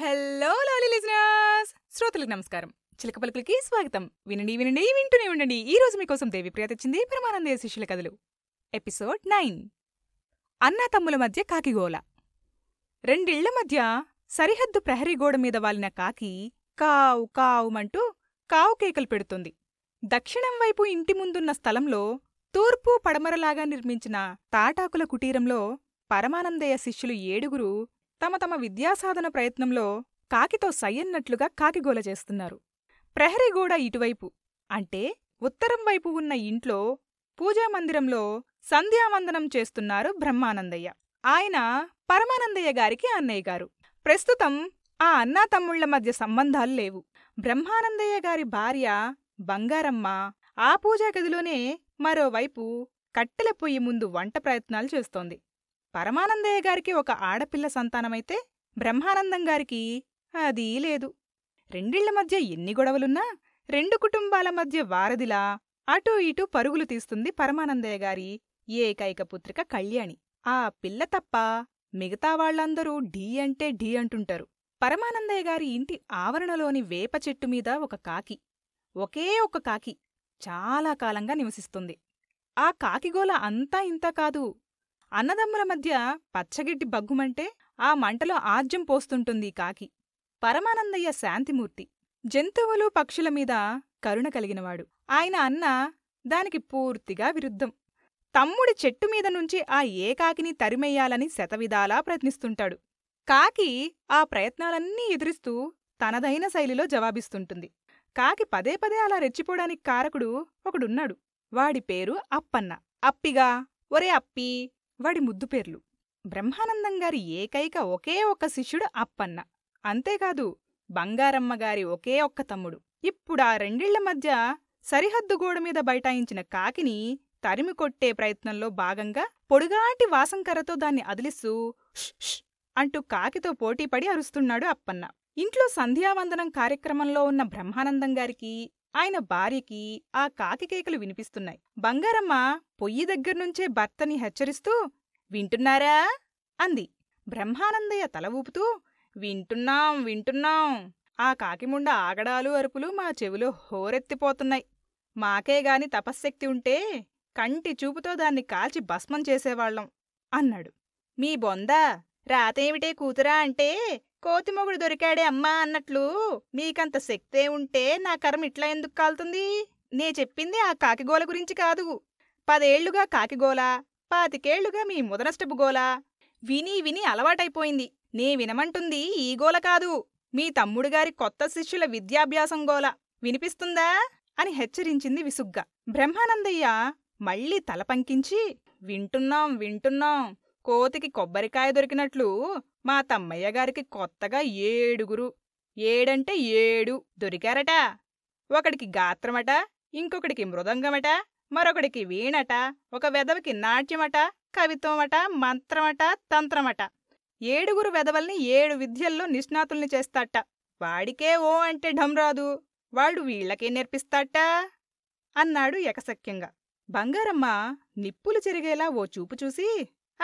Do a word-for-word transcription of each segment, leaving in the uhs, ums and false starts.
Hello లాలీ listeners, శ్రోతలకు నమస్కారం. చిలక పలుకులకి స్వాగతం. వినండి వినండి వింటూనే ఉండండి. ఈ రోజు మీకోసం దేవి ప్రియ తెచ్చింది పరమానందయ శిష్యుల కథలు ఎపిసోడ్ నైన్. అన్నతమ్ముల మధ్య కాకిగోల. రెండిళ్ల మధ్య సరిహద్దు ప్రహరీ గోడ మీద వాలిన కాకి కావు కావుమంటూ కావు కేకలు పెడుతుంది. దక్షిణం వైపు ఇంటి ముందున్న స్థలంలో తూర్పు పడమరలాగా నిర్మించిన తాటాకుల కుటీరంలో పరమానందయ శిష్యులు ఏడుగురు తమ తమ విద్యాసాధన ప్రయత్నంలో కాకితో సయ్యన్నట్లుగా కాకిగోల చేస్తున్నారు. ప్రహరీగోడ ఇటువైపు అంటే ఉత్తరం వైపు ఉన్న ఇంట్లో పూజామందిరంలో సంధ్యావందనం చేస్తున్నారు బ్రహ్మానందయ్య. ఆయన పరమానందయ్య గారికి అన్నయ్య గారు. ప్రస్తుతం ఆ అన్నాతమ్ముళ్ల మధ్య సంబంధాలు లేవు. బ్రహ్మానందయ్య గారి భార్య బంగారమ్మ ఆ పూజాగదిలోనే మరోవైపు కట్టెల పొయ్యి ముందు వంట ప్రయత్నాలు చేస్తోంది. పరమానందయ్య గారికి ఒక ఆడపిల్ల సంతానమైతే బ్రహ్మానందం గారికి అదీ లేదు. రెండిళ్ల మధ్య ఎన్ని గొడవలున్నా రెండు కుటుంబాల మధ్య వారధిలా అటూ ఇటూ పరుగులు తీస్తుంది పరమానందయ్య గారి ఏకైక పుత్రిక కళ్యాణి. ఆ పిల్ల తప్ప మిగతా వాళ్లందరూ ఢీ అంటే ఢీ అంటుంటారు. పరమానందయ్య గారి ఇంటి ఆవరణలోని వేప చెట్టు మీద ఒక కాకి, ఒకే ఒక కాకి చాలా కాలంగా నివసిస్తుంది. ఆ కాకిగోల అంతా ఇంతా కాదు. అన్నదమ్ముల మధ్య పచ్చగిడ్డి బగ్గుమంటే ఆ మంటలో ఆజ్యం పోస్తుంటుంది కాకి. పరమానందయ్య శాంతిమూర్తి, జంతువులు పక్షుల మీద కరుణ కలిగినవాడు. ఆయన అన్న దానికి పూర్తిగా విరుద్ధం. తమ్ముడి చెట్టు మీద నుంచి ఆ ఏ కాకిని తరిమెయ్యాలని శతవిధాలా ప్రయత్నిస్తుంటాడు. కాకి ఆ ప్రయత్నాలన్నీ ఎదురిస్తూ తనదైన శైలిలో జవాబిస్తుంటుంది. కాకి పదే పదే అలా రెచ్చిపోవడానికి కారకుడు ఒకడున్నాడు. వాడి పేరు అప్పన్న. అప్పిగా, ఒరే అప్పీ వాడి ముద్దు పేర్లు. బ్రహ్మానందంగారి ఏకైక ఒకే ఒక్క శిష్యుడు అప్పన్న. అంతేకాదు, బంగారమ్మగారి ఒకే ఒక్క తమ్ముడు. ఇప్పుడా రెండిళ్ల మధ్య సరిహద్దు గోడ మీద బైఠాయించిన కాకిని తరిమికొట్టే ప్రయత్నంలో భాగంగా పొడుగాటి వాసంకరతో దాన్ని అదిలిస్తూ ష్ అంటూ కాకితో పోటీపడి అరుస్తున్నాడు అప్పన్న. ఇంట్లో సంధ్యావందనం కార్యక్రమంలో ఉన్న బ్రహ్మానందంగారికి ఆయన భార్యకి ఆ కాకి కేకలు వినిపిస్తున్నాయి. బంగారమ్మ పొయ్యి దగ్గర్నుంచే భర్తని హెచ్చరిస్తూ వింటున్నారా అంది. బ్రహ్మానందయ్య తల ఊపుతూ వింటున్నాం వింటున్నాం, ఆ కాకిముండ ఆగడాలు అరుపులు మా చెవిలో హోరెత్తిపోతున్నాయి. మాకేగాని తపశ్శక్తి ఉంటే కంటి చూపుతో దాన్ని కాల్చి భస్మం చేసేవాళ్లం అన్నాడు. మీ బొంద రాతేమిటే కూతురా అంటే కోతిమొగుడు దొరికాడే అమ్మా అన్నట్లు మీకంత శక్తే ఉంటే నా కర్మ ఇట్లా ఎందుకు కాలుతుంది? నే చెప్పింది ఆ కాకిగోల గురించి కాదు. పదేళ్లుగా కాకిగోల, పాతికేళ్లుగా మీ ముదనష్టపు గోల విని విని అలవాటైపోయింది. నే వినమంటుంది ఈ గోల కాదు, మీ తమ్ముడుగారి కొత్త శిష్యుల విద్యాభ్యాసం గోల. వినిపిస్తుందా అని హెచ్చరించింది విసుగ్గా. బ్రహ్మానందయ్య మళ్లీ తల పంకించి వింటున్నాం వింటున్నాం, కోతికి కొబ్బరికాయ దొరికినట్లు మా తమ్మయ్య గారికి కొత్తగా ఏడుగురు, ఏడంటే ఏడు దొరికారట. ఒకడికి గాత్రమట, ఇంకొకడికి మృదంగమట, మరొకడికి వీణట, ఒక వెధవకి నాట్యమట, కవిత్వమట, మంత్రమట, తంత్రమట. ఏడుగురు వెధవల్ని ఏడు విద్యల్లో నిష్ణాతుల్ని చేస్తాట. వాడికే ఓ అంటే ఢంరాదు, వాడు వీళ్లకే నేర్పిస్తాట అన్నాడు ఎకసఖ్యంగా. బంగారమ్మ నిప్పులు చెరిగేలా ఓ చూపు చూసి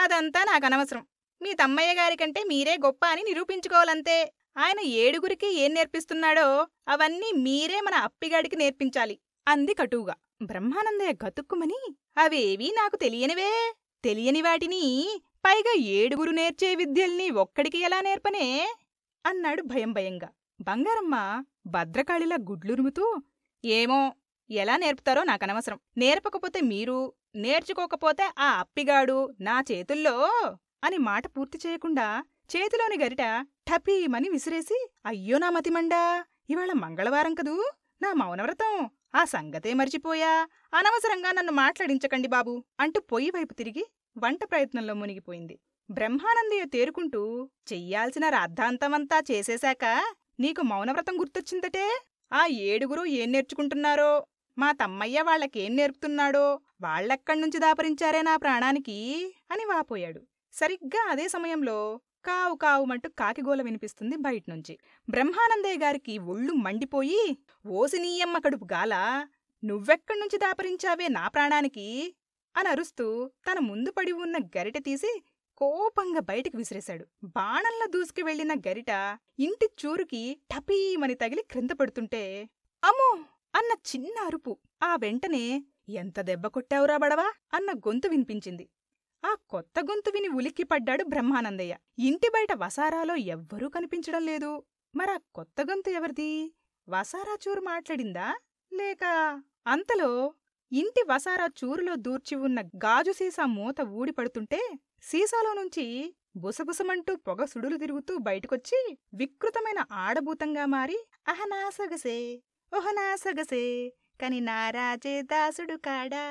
అదంతా నాకనవసరం, మీ తమ్మయ్య గారికంటే మీరే గొప్ప అని నిరూపించుకోవాలంతే. ఆయన ఏడుగురికి ఏం నేర్పిస్తున్నాడో అవన్నీ మీరే మన అప్పిగాడికి నేర్పించాలి అంది కటువుగా. బ్రహ్మానందయ్య గతుక్కుమని అవేవీ నాకు తెలియనివే, తెలియని వాటిని పైగా ఏడుగురు నేర్చే విద్యల్ని ఒక్కడికి ఎలా నేర్పనే అన్నాడు భయం భయంగా. బంగారమ్మ భద్రకాళిలా గుడ్లురుముతూ ఏమో, ఎలా నేర్పుతారో నాకనవసరం. నేర్పకపోతే మీరు, నేర్చుకోకపోతే ఆ అప్పిగాడు నా చేతుల్లో అని మాట పూర్తి చేయకుండా చేతిలోని గరిట ఠపీమని విసిరేసి అయ్యో నా మతిమండా, ఇవాళ మంగళవారం కదూ, నా మౌనవ్రతం, ఆ సంగతే మర్చిపోయా, అనవసరంగా నన్ను మాట్లాడించకండి బాబు అంటూ పొయ్యి వైపు తిరిగి వంట ప్రయత్నంలో మునిగిపోయింది. బ్రహ్మానందయ్య తేరుకుంటూ చెయ్యాల్సిన రాద్ధాంతమంతా చేసేశాక నీకు మౌనవ్రతం గుర్తొచ్చిందటే, ఆ ఏడుగురు ఏం నేర్చుకుంటున్నారో, మా తమ్మయ్య వాళ్లకేం నేర్పుతున్నాడో, వాళ్లెక్కడ్నుంచి దాపరించారే నా ప్రాణానికి అని వాపోయాడు. సరిగ్గా అదే సమయంలో కావు కావుమంటూ కాకిగోల వినిపిస్తుంది బయట్నుంచి. బ్రహ్మానందయ్య గారికి ఒళ్ళు మండిపోయి ఓసినీయమ్మ కడుపు గాల, నువ్వెక్కడ్నుంచి దాపరించావే నా ప్రాణానికి అని అరుస్తూ తన ముందు పడి ఉన్న గరిట తీసి కోపంగా బయటికి విసిరేశాడు. బాణంలా దూసుకు వెళ్లిన గరిట ఇంటి చూరుకి టపీమని తగిలి క్రింద పడుతుంటే అమ్మో అన్న చిన్న అరుపు. ఆ వెంటనే ఎంత దెబ్బ కొట్టావురా బడవా అన్న గొంతు వినిపించింది. ఆ కొత్త గొంతు విని ఉలిక్కిపడ్డాడు బ్రహ్మానందయ్య. ఇంటి బయట వసారాలో ఎవ్వరూ కనిపించడం లేదు. మరా కొత్త గొంతు ఎవరిది? వసారా చూరు మాట్లాడిందా లేక? అంతలో ఇంటి వసారా చూరులో దూర్చి ఉన్న గాజు సీసా మూత ఊడిపడుతుంటే సీసాలో నుంచి బుసబుసమంటూ పొగ సుడులు తిరుగుతూ బయటకొచ్చి వికృతమైన ఆడభూతంగా మారి అహనాసగసే ఓహనాసగసే కాని నారాజే దాసుడు కాడా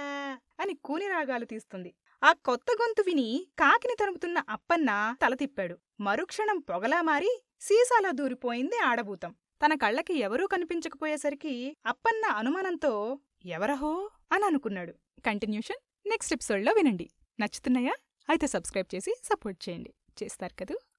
అని కూని రాగాలు తీస్తుంది. ఆ కొత్త గొంతు విని కాకిని తరుముతున్న అప్పన్న తలతిప్పాడు. మరుక్షణం పొగలా మారి సీసాలా దూరిపోయింది ఆడభూతం. తన కళ్ళకి ఎవరూ కనిపించకపోయేసరికి అప్పన్న అనుమానంతో ఎవరహో అని అనుకున్నాడు. కంటిన్యూషన్ నెక్స్ట్ ఎపిసోడ్లో వినండి. నచ్చుతున్నాయా? అయితే సబ్స్క్రైబ్ చేసి సపోర్ట్ చేయండి. చేస్తారు కదూ.